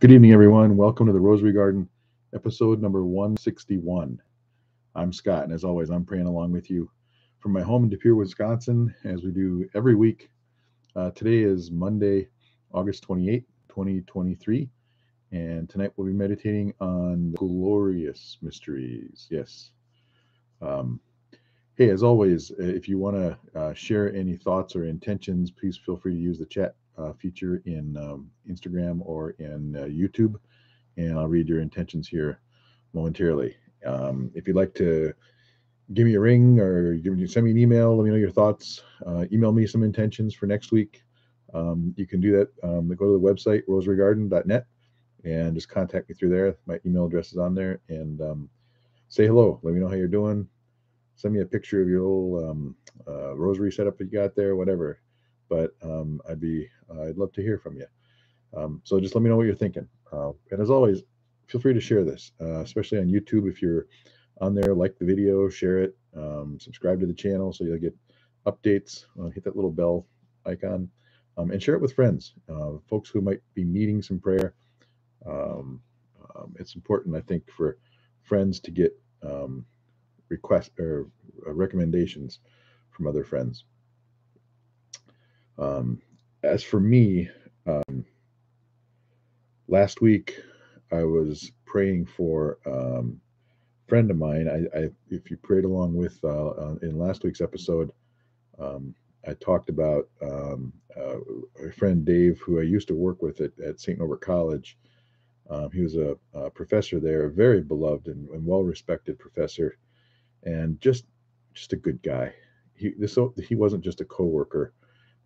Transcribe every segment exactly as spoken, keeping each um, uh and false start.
Good evening, everyone. Welcome to the Rosary Garden, episode number one sixty-one. I'm Scott, and as always, I'm praying along with you from my home in De Pere, Wisconsin, as we do every week. Uh, today is Monday, August twenty-eighth, twenty twenty-three, and tonight we'll be meditating on the Glorious Mysteries. Yes. Um, hey, as always, if you want to uh, share any thoughts or intentions, please feel free to use the chat Uh, feature in um, Instagram or in uh, YouTube, and I'll read your intentions here momentarily. Um, if you'd like to give me a ring or give me, send me an email, let me know your thoughts. Uh, email me some intentions for next week. Um, you can do that. Um, go to the website rosary garden dot net and just contact me through there. My email address is on there, and um, say hello. Let me know how you're doing. Send me a picture of your little um, uh, rosary setup that you got there, whatever. But um, I'd be, uh, I'd love to hear from you. Um, so just let me know what you're thinking. Uh, and as always, feel free to share this, uh, especially on YouTube. If you're on there, like the video, share it, um, subscribe to the channel so you'll get updates. Uh, hit that little bell icon, um, and share it with friends, uh, folks who might be needing some prayer. Um, um, it's important, I think, for friends to get um, requests or uh, recommendations from other friends. Um, as for me, um, last week I was praying for um, a friend of mine. I, I if you prayed along with uh, in last week's episode, um, I talked about um, uh, a friend, Dave, who I used to work with at, at Saint Norbert College. Um, he was a, a professor there, a very beloved and, and well-respected professor, and just just a good guy. He this he wasn't just a coworker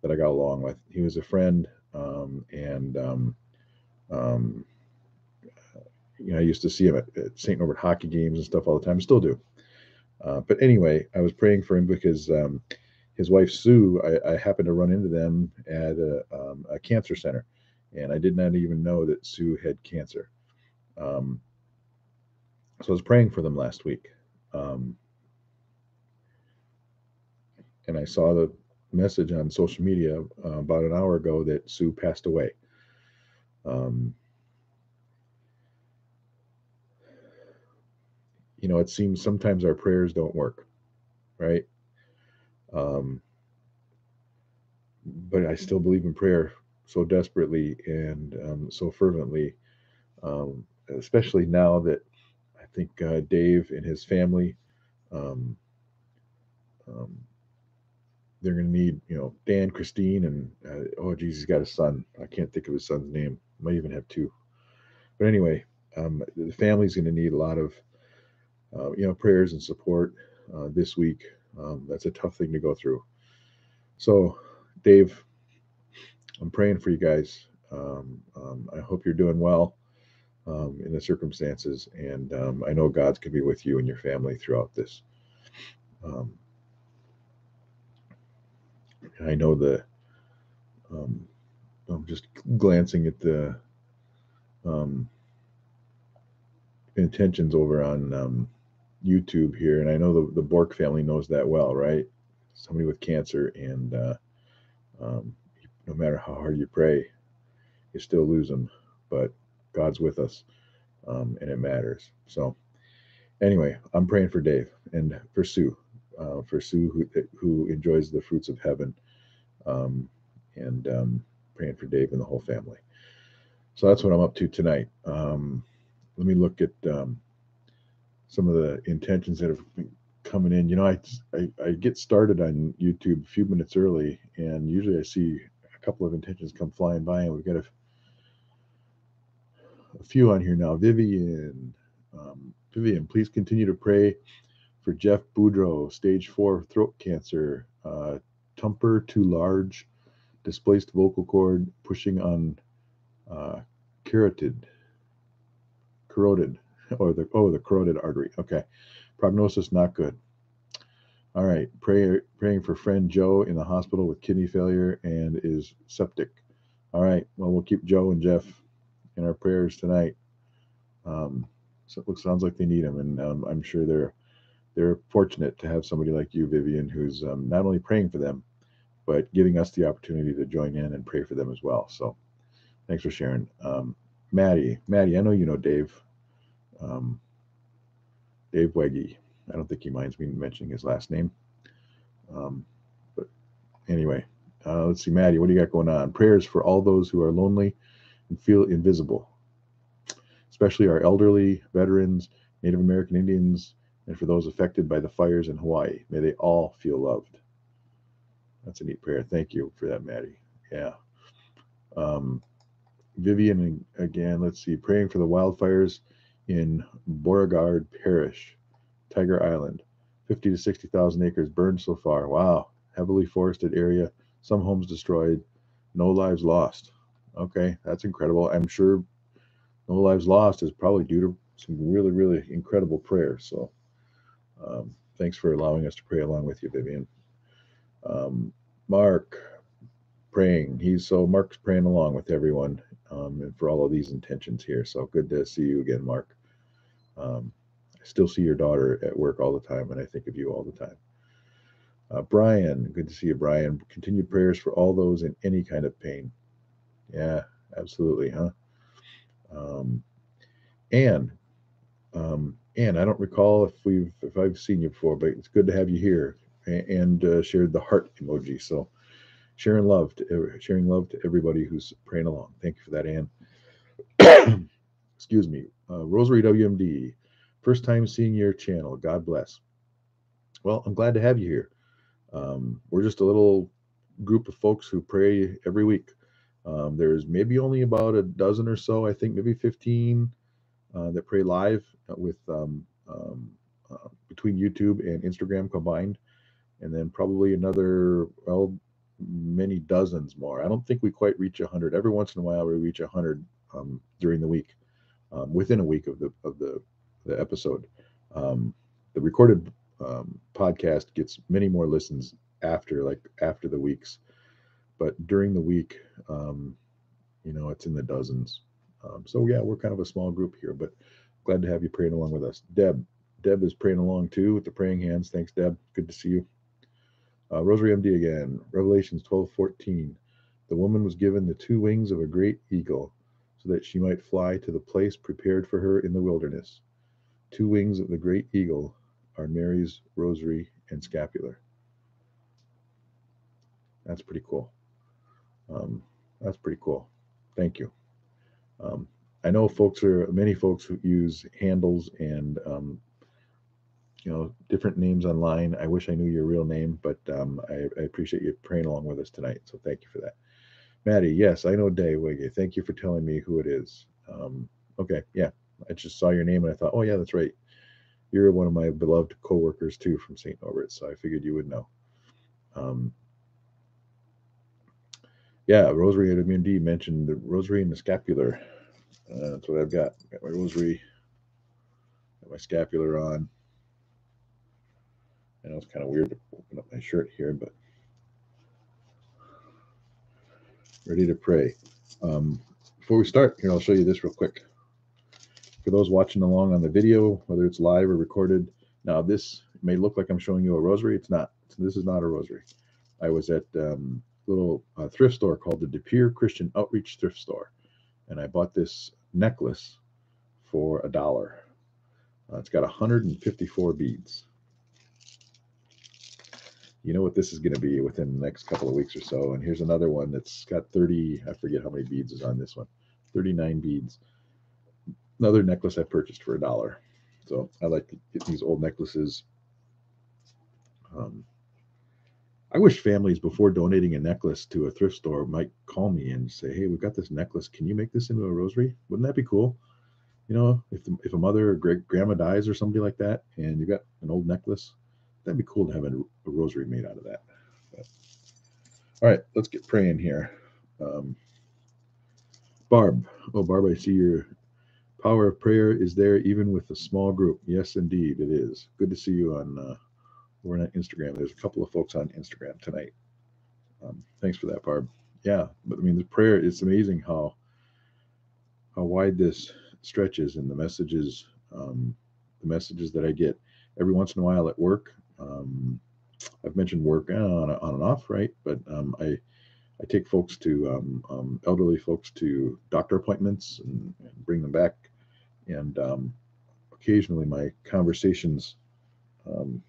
that I got along with. He was a friend, um, and um, um, you know, I used to see him at, at Saint Norbert hockey games and stuff all the time. I still do. Uh, but anyway, I was praying for him because um, his wife Sue, I, I happened to run into them at a, um, a cancer center, and I did not even know that Sue had cancer. Um, so I was praying for them last week, um, and I saw the message on social media uh, about an hour ago that Sue passed away. Um, you know, it seems sometimes our prayers don't work, right? Um, but I still believe in prayer so desperately and um, so fervently, um, especially now that I think uh, Dave and his family um, um, they're going to need, you know, Dan, Christine, and, uh, oh, geez, he's got a son. I can't think of his son's name. Might even have two. But anyway, um, the family's going to need a lot of, uh, you know, prayers and support uh, this week. Um, that's a tough thing to go through. So, Dave, I'm praying for you guys. Um, um, I hope you're doing well um, in the circumstances. And um, I know God's going to be with you and your family throughout this. Um I know the, um, I'm just glancing at the um, intentions over on um, YouTube here, and I know the, the Bork family knows that well, right? Somebody with cancer, and uh, um, no matter how hard you pray, you still lose them, but God's with us, um, and it matters. So anyway, I'm praying for Dave and for Sue. Uh, for Sue, who, who enjoys the fruits of heaven, um, and um, praying for Dave and the whole family. So that's what I'm up to tonight. Um, let me look at um, some of the intentions that have been coming in. You know, I, I, I get started on YouTube a few minutes early, and usually I see a couple of intentions come flying by, and we've got a, a few on here now. Vivian, um, Vivian, please continue to pray for Jeff Boudreau, stage four throat cancer, uh, temper too large, displaced vocal cord, pushing on uh, carotid, corroded, or the oh the corroded artery. Okay, prognosis not good. All right, pray, praying for friend Joe in the hospital with kidney failure and is septic. All right, well, we'll keep Joe and Jeff in our prayers tonight. Um, so it looks, sounds like they need him, and um, I'm sure they're. They're fortunate to have somebody like you, Vivian, who's um, not only praying for them, but giving us the opportunity to join in and pray for them as well. So thanks for sharing. Um, Maddie. Maddie, I know you know Dave. Um, Dave Wegge. I don't think he minds me mentioning his last name. Um, but anyway, uh, let's see, Maddie, what do you got going on? Prayers for all those who are lonely and feel invisible, especially our elderly, veterans, Native American Indians, and for those affected by the fires in Hawaii. May they all feel loved. That's a neat prayer. Thank you for that, Maddie. Yeah. Um, Vivian, again, let's see, praying for the wildfires in Beauregard Parish, Tiger Island. fifty to sixty thousand acres burned so far. Wow. Heavily forested area. Some homes destroyed. No lives lost. Okay. That's incredible. I'm sure no lives lost is probably due to some really, really incredible prayers. So um, thanks for allowing us to pray along with you, Vivian. Um, Mark praying. He's so Mark's praying along with everyone um, and for all of these intentions here. So good to see you again, Mark. Um, I still see your daughter at work all the time, and I think of you all the time. Uh, Brian, good to see you, Brian. Continued prayers for all those in any kind of pain. Yeah, absolutely, huh? Um, Anne, um, Anne, I don't recall if we've if I've seen you before, but it's good to have you here. And uh, shared the heart emoji. So sharing love, to, sharing love to everybody who's praying along. Thank you for that, Anne. Excuse me. Uh, Rosary W M D, first time seeing your channel. God bless. Well, I'm glad to have you here. Um, we're just a little group of folks who pray every week. Um, there's maybe only about a dozen or so, I think maybe fifteen uh, that pray live with um, um, uh, between YouTube and Instagram combined. And then probably another, well, many dozens more. I don't think we quite reach one hundred. Every once in a while, we reach one hundred um, during the week, um, within a week of the of the, the episode. Um, the recorded um, podcast gets many more listens after, like after the weeks, but during the week, um, you know, it's in the dozens. Um, so yeah, we're kind of a small group here, but glad to have you praying along with us. Deb, Deb is praying along too with the praying hands. Thanks, Deb. Good to see you. Uh, Rosary M D again, Revelations twelve fourteen. The woman was given the two wings of a great eagle so that she might fly to the place prepared for her in the wilderness. Two wings of the great eagle are Mary's rosary and scapular. That's pretty cool. Um, that's pretty cool. Thank you. Um, I know folks are, many folks who use handles and um, you know, different names online. I wish I knew your real name, but um, I, I appreciate you praying along with us tonight. So thank you for that. Maddie, yes, I know Dave Wiggy. Thank you for telling me who it is. Um, okay, yeah, I just saw your name and I thought, oh yeah, that's right. You're one of my beloved co-workers too from Saint Norbert, so I figured you would know. Um, yeah, Rosary W M D mentioned the rosary and the scapular. Uh, that's what I've got. Got my rosary, got my scapular on. I know it's kind of weird to open up my shirt here, but ready to pray. Um, before we start here, I'll show you this real quick. For those watching along on the video, whether it's live or recorded, now this may look like I'm showing you a rosary. It's not. This is not a rosary. I was at um, a little uh, thrift store called the De Pere Christian Outreach Thrift Store, and I bought this necklace for a dollar. Uh, it's got one hundred fifty-four beads. You know what this is going to be within the next couple of weeks or so. And here's another one that's got thirty, I forget how many beads is on this one, thirty-nine beads. Another necklace I purchased for a dollar. So I like to get these old necklaces. Um, I wish families before donating a necklace to a thrift store might call me and say, hey, we've got this necklace. Can you make this into a rosary? Wouldn't that be cool? You know, if, the, if a mother or great grandma dies or somebody like that, and you've got an old necklace, that'd be cool to have a, a rosary made out of that. But, all right, let's get praying here. Um, Barb, oh, Barb, I see your power of prayer is there even with a small group. Yes, indeed, it is. Good to see you on, uh, we're on Instagram. There's a couple of folks on Instagram tonight. Um, thanks for that, Barb. Yeah, but I mean, the prayer, it's amazing how, how wide this stretches and the messages, um, the messages that I get every once in a while at work. Um, I've mentioned work on, on and off, right? But um, I, I take folks to um, um, elderly folks to doctor appointments and, and bring them back. And um, occasionally my conversations um,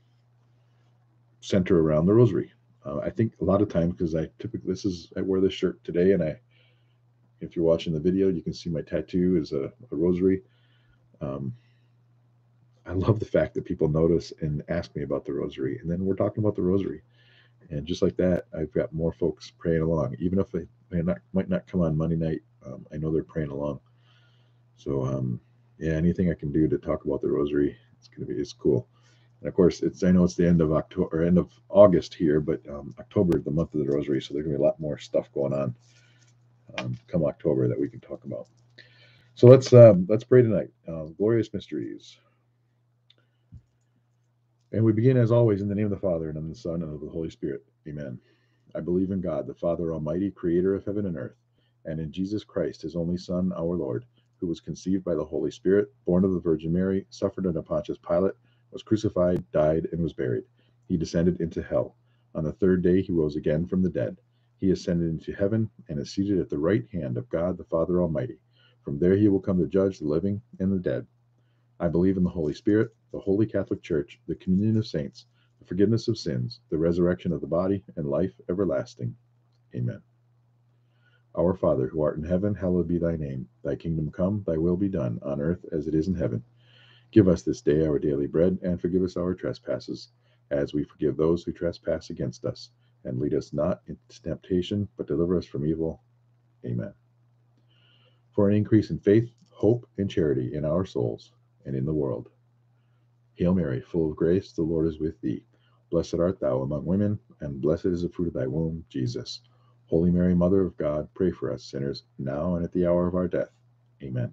center around the rosary. Uh, I think a lot of times, because I typically, this is, I wear this shirt today, and I, if you're watching the video, you can see my tattoo is a, a rosary. Um, I love the fact that people notice and ask me about the rosary, and then we're talking about the rosary. And just like that, I've got more folks praying along, even if they may not, might not come on Monday night. Um, I know they're praying along. So um, yeah, anything I can do to talk about the rosary, it's gonna be, it's cool. And of course, it's, I know it's the end of October, or end of August here, but um, October is the month of the rosary, so there's gonna be a lot more stuff going on um, come October that we can talk about. So let's um, let's pray tonight. Uh, Glorious Mysteries. And we begin, as always, in the name of the Father, and of the Son, and of the Holy Spirit. Amen. I believe in God, the Father Almighty, creator of heaven and earth, and in Jesus Christ, his only Son, our Lord, who was conceived by the Holy Spirit, born of the Virgin Mary, suffered under Pontius Pilate, was crucified, died, and was buried. He descended into hell. On the third day he rose again from the dead. He ascended into heaven and is seated at the right hand of God, the Father Almighty. From there he will come to judge the living and the dead. I believe in the Holy Spirit, the Holy Catholic Church, the communion of saints, the forgiveness of sins, the resurrection of the body, and life everlasting. Amen. Our Father, who art in heaven, hallowed be thy name. Thy kingdom come, thy will be done, on earth as it is in heaven. Give us this day our daily bread, and forgive us our trespasses, as we forgive those who trespass against us. And lead us not into temptation, but deliver us from evil. Amen. For an increase in faith, hope, and charity in our souls and in the world. Hail Mary, full of grace, the Lord is with thee. Blessed art thou among women, and blessed is the fruit of thy womb, Jesus. Holy Mary, Mother of God, pray for us sinners, now and at the hour of our death. Amen.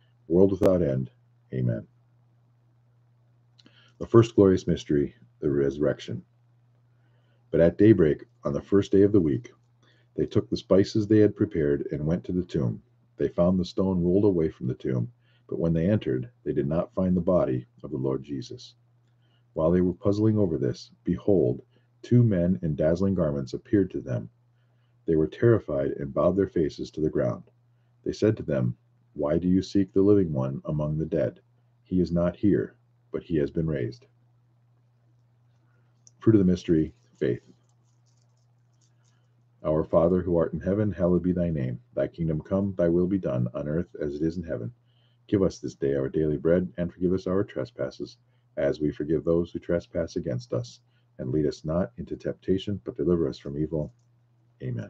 world without end. Amen. The first glorious mystery, the Resurrection. But at daybreak, on the first day of the week, they took the spices they had prepared and went to the tomb. They found the stone rolled away from the tomb. But when they entered, they did not find the body of the Lord Jesus. While they were puzzling over this, behold, two men in dazzling garments appeared to them. They were terrified and bowed their faces to the ground. They said to them, "Why do you seek the living one among the dead? He is not here, but he has been raised." Fruit of the mystery, faith. Our Father, who art in heaven, hallowed be thy name. Thy kingdom come, thy will be done, on earth as it is in heaven. Give us this day our daily bread, and forgive us our trespasses, as we forgive those who trespass against us. And lead us not into temptation, but deliver us from evil. Amen.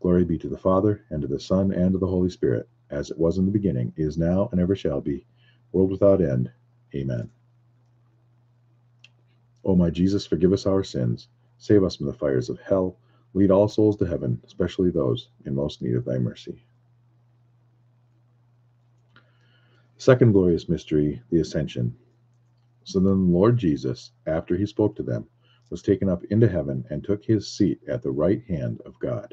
Glory be to the Father, and to the Son, and to the Holy Spirit, as it was in the beginning, is now, and ever shall be, world without end. Amen. O my Jesus, forgive us our sins, save us from the fires of hell, lead all souls to heaven, especially those in most need of thy mercy. Second glorious mystery, the Ascension. So then the Lord Jesus, after he spoke to them, was taken up into heaven and took his seat at the right hand of God.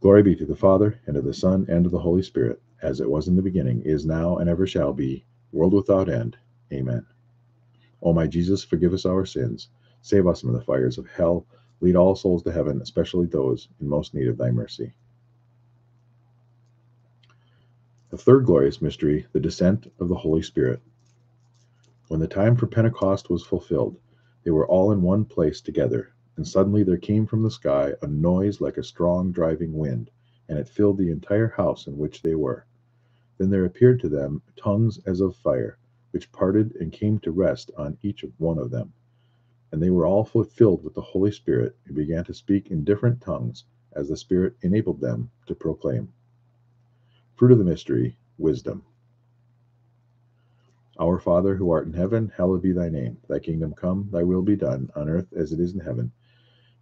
Glory be to the Father, and to the Son, and to the Holy Spirit, as it was in the beginning, is now, and ever shall be, world without end. Amen. O my Jesus, forgive us our sins, save us from the fires of hell, lead all souls to heaven, especially those in most need of thy mercy. The third glorious mystery, the descent of the Holy Spirit. When the time for Pentecost was fulfilled, they were all in one place together, and suddenly there came from the sky a noise like a strong driving wind, and it filled the entire house in which they were. Then there appeared to them tongues as of fire, which parted and came to rest on each one of them. And they were all filled with the Holy Spirit, and began to speak in different tongues, as the Spirit enabled them to proclaim. Fruit of the mystery, wisdom. Our Father, who art in heaven, hallowed be thy name. Thy kingdom come, thy will be done, on earth as it is in heaven.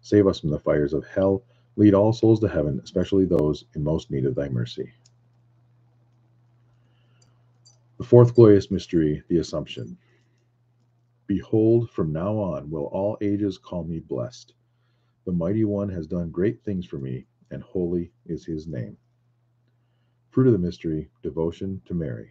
save us from the fires of hell, lead all souls to heaven, especially those in most need of thy mercy. The fourth glorious mystery, the Assumption. Behold, from now on will all ages call me blessed. The Mighty One has done great things for me, and holy is his name. Fruit of the mystery, devotion to Mary.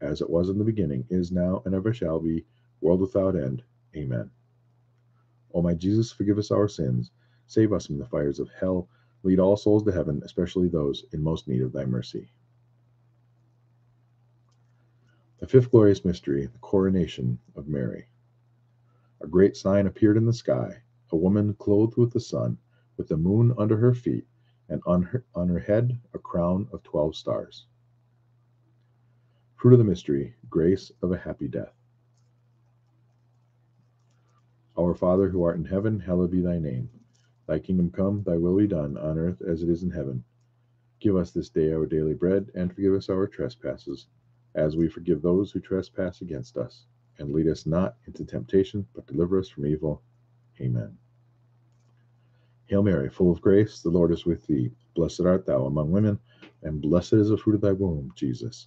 as it was in the beginning, is now, and ever shall be, world without end. Amen. O my Jesus, forgive us our sins, save us from the fires of hell, lead all souls to heaven, especially those in most need of thy mercy. The fifth glorious mystery, the coronation of Mary. A great sign appeared in the sky, a woman clothed with the sun, with the moon under her feet, and on her, on her head a crown of twelve stars. Fruit of the mystery, grace of a happy death. Our Father, who art in heaven, hallowed be thy name. Thy kingdom come, thy will be done, on earth as it is in heaven. Give us this day our daily bread, and forgive us our trespasses, as we forgive those who trespass against us. And lead us not into temptation, but deliver us from evil. Amen. Hail Mary, full of grace, the Lord is with thee. Blessed art thou among women, and blessed is the fruit of thy womb, Jesus.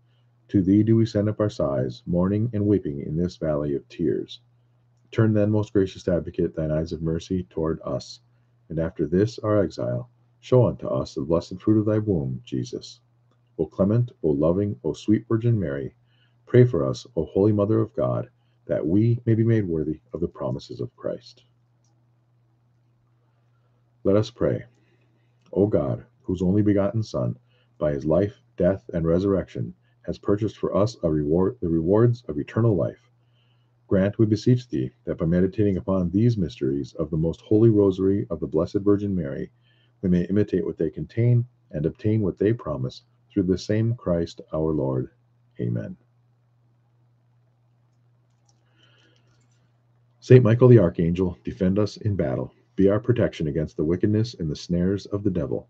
To thee do we send up our sighs, mourning and weeping in this valley of tears. Turn then, most gracious Advocate, thine eyes of mercy toward us, and after this our exile, show unto us the blessed fruit of thy womb, Jesus. O clement, O loving, O sweet Virgin Mary, pray for us, O Holy Mother of God, that we may be made worthy of the promises of Christ. Let us pray. O God, whose only begotten Son, by his life, death, and resurrection, has purchased for us a reward, the rewards of eternal life, grant, we beseech thee, that by meditating upon these mysteries of the most holy Rosary of the Blessed Virgin Mary, we may imitate what they contain and obtain what they promise, through the same Christ our Lord. Amen. Saint Michael the Archangel, defend us in battle. Be our protection against the wickedness and the snares of the devil.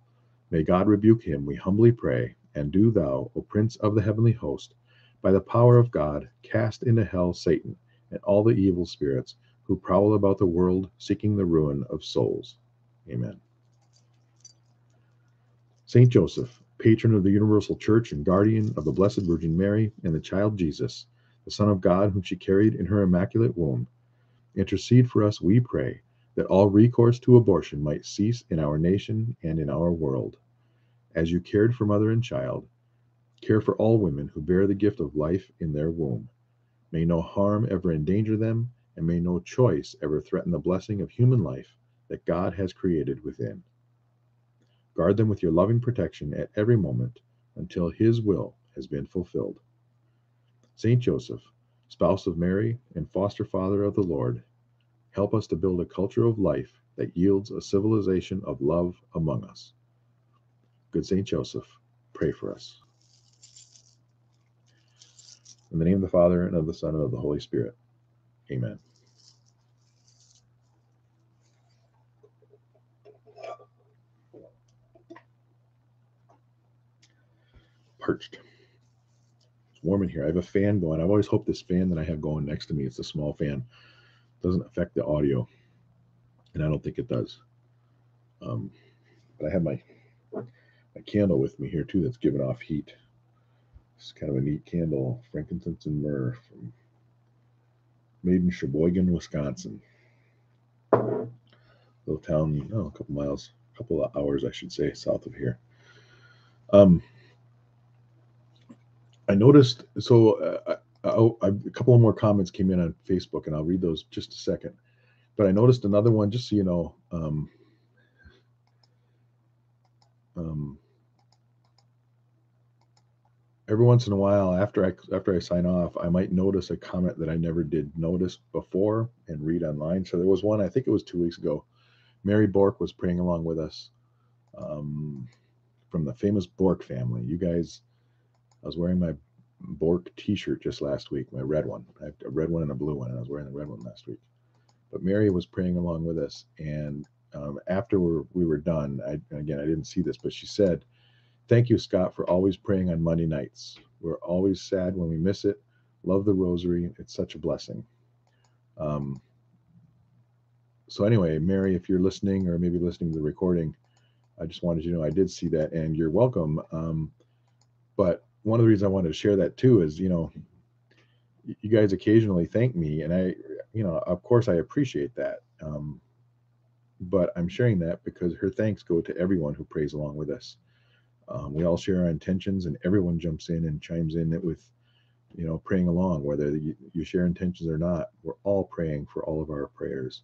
May God rebuke him, we humbly pray, and do thou, O Prince of the heavenly host, by the power of God, cast into hell Satan and all the evil spirits who prowl about the world seeking the ruin of souls. Amen. Saint Joseph, patron of the universal church and guardian of the Blessed Virgin Mary and the child Jesus, the Son of God whom she carried in her immaculate womb, intercede for us, we pray, that all recourse to abortion might cease in our nation and in our world. As you cared for mother and child, care for all women who bear the gift of life in their womb. May no harm ever endanger them, and may no choice ever threaten the blessing of human life that God has created within. Guard them with your loving protection at every moment until his will has been fulfilled. Saint Joseph, spouse of Mary and foster father of the Lord, help us to build a culture of life that yields a civilization of love among us. Good Saint Joseph, pray for us. In the name of the Father, and of the Son, and of the Holy Spirit. Amen. Parched. It's warm in here. I have a fan going. I've always hoped this fan that I have going next to me, it's a small fan, doesn't affect the audio, and I don't think it does. Um, but I have my, my candle with me here too that's giving off heat. It's kind of a neat candle, frankincense and myrrh, from made in Sheboygan, Wisconsin. Little town, oh, a couple miles, a couple of hours, I should say, south of here. Um, I noticed, so uh, I, I, a couple more comments came in on Facebook, and I'll read those in just a second. But I noticed another one, just so you know. Um, um, Every once in a while, after I after I sign off, I might notice a comment that I never did notice before and read online. So there was one, I think it was two weeks ago. Mary Bork was praying along with us um, from the famous Bork family. You guys, I was wearing my Bork t-shirt just last week, my red one. I had a red one and a blue one, and I was wearing the red one last week. But Mary was praying along with us, and um, after we were, we were done, I, again, I didn't see this, but she said, "Thank you, Scott, for always praying on Monday nights. We're always sad when we miss it. Love the rosary. It's such a blessing." Um, so anyway, Mary, if you're listening or maybe listening to the recording, I just wanted you to know I did see that, and you're welcome. Um, but one of the reasons I wanted to share that too is, you know, you guys occasionally thank me, and I, you know, of course I appreciate that. Um, but I'm sharing that because her thanks go to everyone who prays along with us. Um, we all share our intentions, and everyone jumps in and chimes in with, you know, praying along, whether you, you share intentions or not. We're all praying for all of our prayers.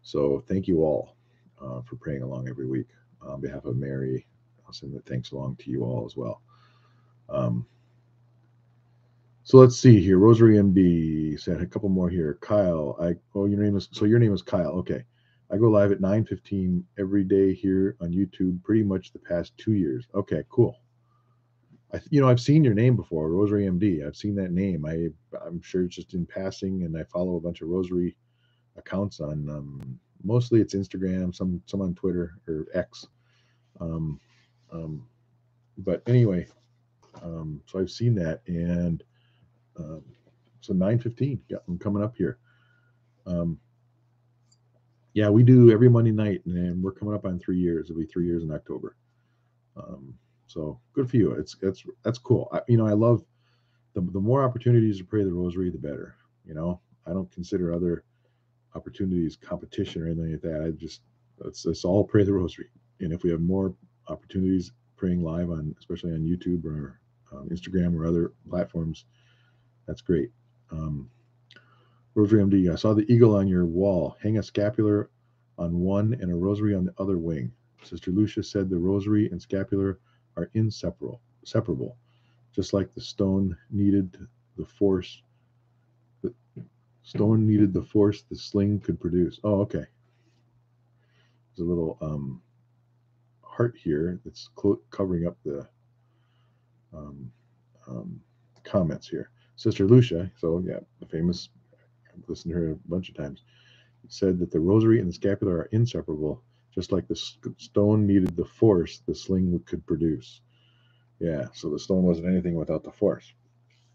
So thank you all uh, for praying along every week. On behalf of Mary, I'll send the thanks along to you all as well. Um, so let's see here. Rosary M D said a couple more here. Kyle, I oh your name is so your name is Kyle. Okay. I go live at nine fifteen every day here on YouTube, pretty much the past two years. Okay, cool. I, you know, I've seen your name before, Rosary M D. I've seen that name. I, I'm sure it's just in passing, and I follow a bunch of Rosary accounts on, um, mostly it's Instagram, some some on Twitter or X. Um, um, but anyway, um, so I've seen that, and um, so nine fifteen, yeah, I'm coming up here. Um, Yeah, we do every Monday night, and we're coming up on three years. It'll be three years in October. Um, so good for you. It's that's that's cool. I, you know, I love the the more opportunities to pray the Rosary, the better. You know, I don't consider other opportunities competition or anything like that. I just let's let's all pray the Rosary, and if we have more opportunities praying live on, especially on YouTube or um, Instagram or other platforms, that's great. Um, Rosary M D, I saw the eagle on your wall. Hang a scapular on one and a rosary on the other wing. Sister Lucia said the rosary and scapular are inseparable, separable, just like the stone needed the force. The stone needed the force the sling could produce. Oh, okay. There's a little um, heart here that's covering up the um, um, comments here. Sister Lucia, so yeah, the famous. I've listened to her a bunch of times, said that the rosary and the scapular are inseparable, just like the stone needed the force the sling could produce. Yeah, so the stone wasn't anything without the force.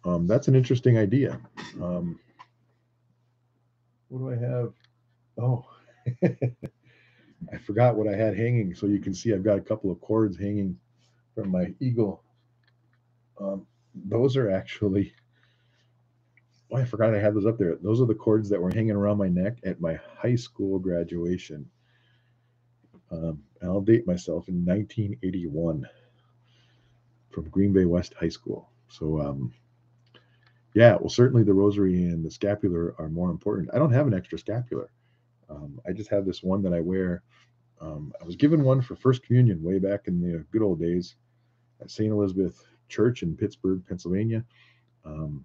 Um, that's an interesting idea. Um, what do I have? Oh, I forgot what I had hanging. So you can see I've got a couple of cords hanging from my eagle. Um, those are actually... Oh, I forgot I had those up there. Those are the cords that were hanging around my neck at my high school graduation. Um, I'll date myself in nineteen eighty-one from Green Bay West High School. So, um, yeah, well, certainly the rosary and the scapular are more important. I don't have an extra scapular. Um, I just have this one that I wear. Um, I was given one for First Communion way back in the good old days at Saint Elizabeth Church in Pittsburgh, Pennsylvania. Um,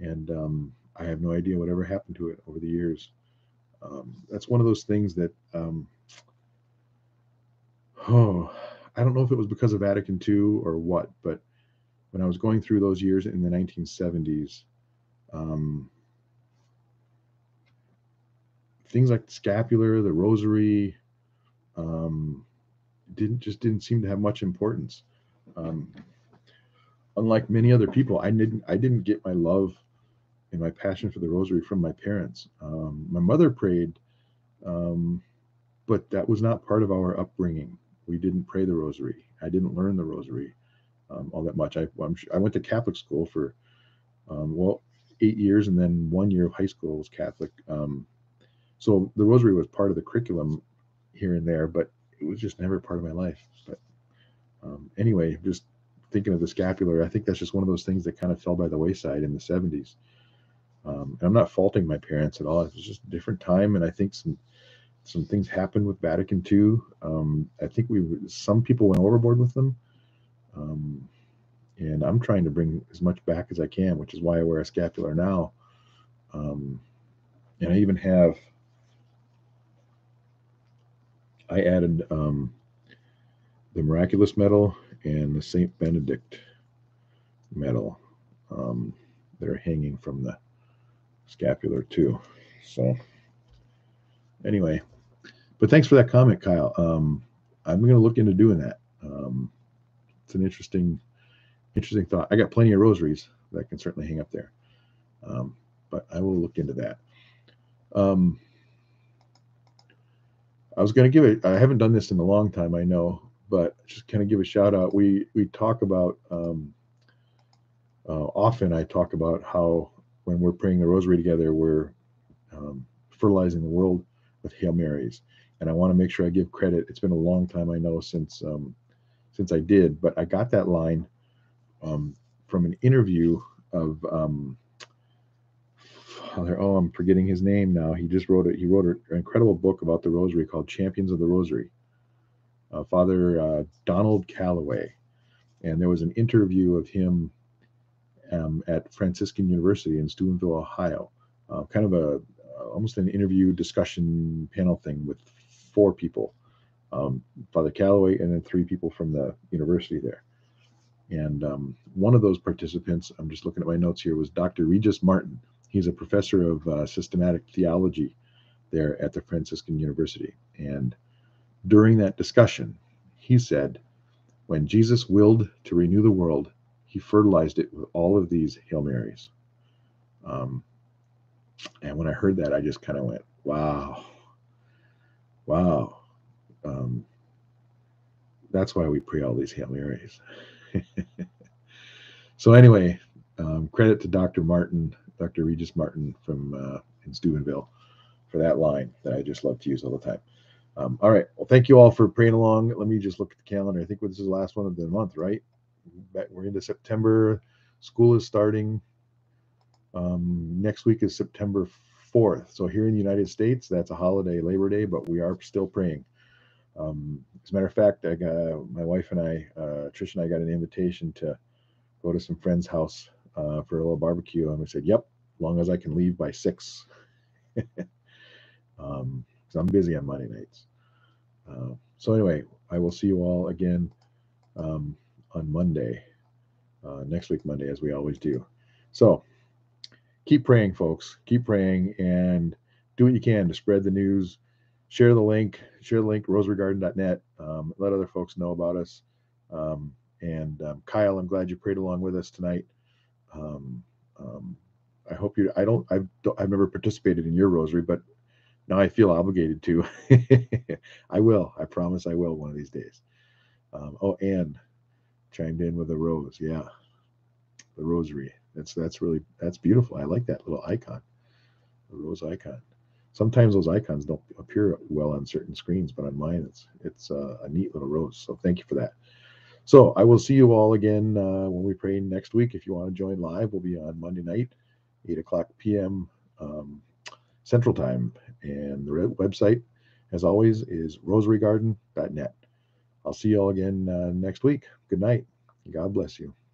And um, I have no idea whatever happened to it over the years. Um, that's one of those things that, um, oh, I don't know if it was because of Vatican two or what, but when I was going through those years in the nineteen seventies, um, things like the scapular, the rosary, um, didn't just didn't seem to have much importance. Um, unlike many other people, I didn't I didn't get my love and my passion for the rosary from my parents. Um, my mother prayed, um, but that was not part of our upbringing. We didn't pray the rosary. I didn't learn the rosary um, all that much. I I'm sure, I went to Catholic school for um, well eight years, and then one year of high school was Catholic. Um, So the rosary was part of the curriculum here and there, but it was just never part of my life. But um, anyway, just thinking of the scapular, I think that's just one of those things that kind of fell by the wayside in the seventies. Um, and I'm not faulting my parents at all. It was just a different time, and I think some some things happened with Vatican Two. Um, I think we some people went overboard with them, um, and I'm trying to bring as much back as I can, which is why I wear a scapular now. Um, and I even have. I added um, the Miraculous Medal and the Saint Benedict Medal um, that are hanging from the scapular too. So anyway, but thanks for that comment, Kyle. Um, I'm going to look into doing that. Um, it's an interesting, interesting thought. I got plenty of rosaries that I can certainly hang up there, um, but I will look into that. Um, I was going to give it, I haven't done this in a long time, I know, but just kind of give a shout out. We we talk about, um, uh, often I talk about how when we're praying the rosary together, we're um, fertilizing the world with Hail Marys. And I want to make sure I give credit. It's been a long time, I know, since um, since I did, but I got that line um, from an interview of, um, oh, I'm forgetting his name now. He just wrote it. He wrote an incredible book about the rosary called Champions of the Rosary. Uh, Father uh, Donald Callaway, and there was an interview of him um, at Franciscan University in Steubenville, Ohio. Uh, kind of a uh, almost an interview discussion panel thing with four people, um, Father Callaway, and then three people from the university there. And um, one of those participants, I'm just looking at my notes here, was Doctor Regis Martin. He's a professor of uh, systematic theology there at the Franciscan University. And during that discussion, he said, when Jesus willed to renew the world, he fertilized it with all of these Hail Marys. Um, and when I heard that, I just kind of went, wow, wow. Um, that's why we pray all these Hail Marys. So anyway, um, credit to Doctor Martin. Doctor Regis Martin from uh, in Steubenville for that line that I just love to use all the time. Um, all right. Well, thank you all for praying along. Let me just look at the calendar. I think this is the last one of the month, right? We're into September. School is starting. Um, next week is September fourth. So here in the United States, that's a holiday, Labor Day, but we are still praying. Um, as a matter of fact, I got, my wife and I, uh, Trish and I got an invitation to go to some friend's house Uh, for a little barbecue, and we said, "Yep, as long as I can leave by six, because um, I'm busy on Monday nights." Uh, so anyway, I will see you all again um, on Monday, uh, next week Monday, as we always do. So keep praying, folks. Keep praying, and do what you can to spread the news. Share the link. Share the link. rosary garden dot net. Um, let other folks know about us. Um, and um, Kyle, I'm glad you prayed along with us tonight. Um, um, I hope you, I don't, I've, I've never participated in your rosary, but now I feel obligated to. I will, I promise I will one of these days. Um, oh, Anne chimed in with a rose. Yeah. The rosary. That's, that's really, that's beautiful. I like that little icon, the rose icon. Sometimes those icons don't appear well on certain screens, but on mine, it's, it's uh, a neat little rose. So thank you for that. So I will see you all again uh, when we pray next week. If you want to join live, we'll be on Monday night, eight o'clock p m Um, Central Time. And the website, as always, is rosary garden dot net. I'll see you all again uh, next week. Good night. God bless you.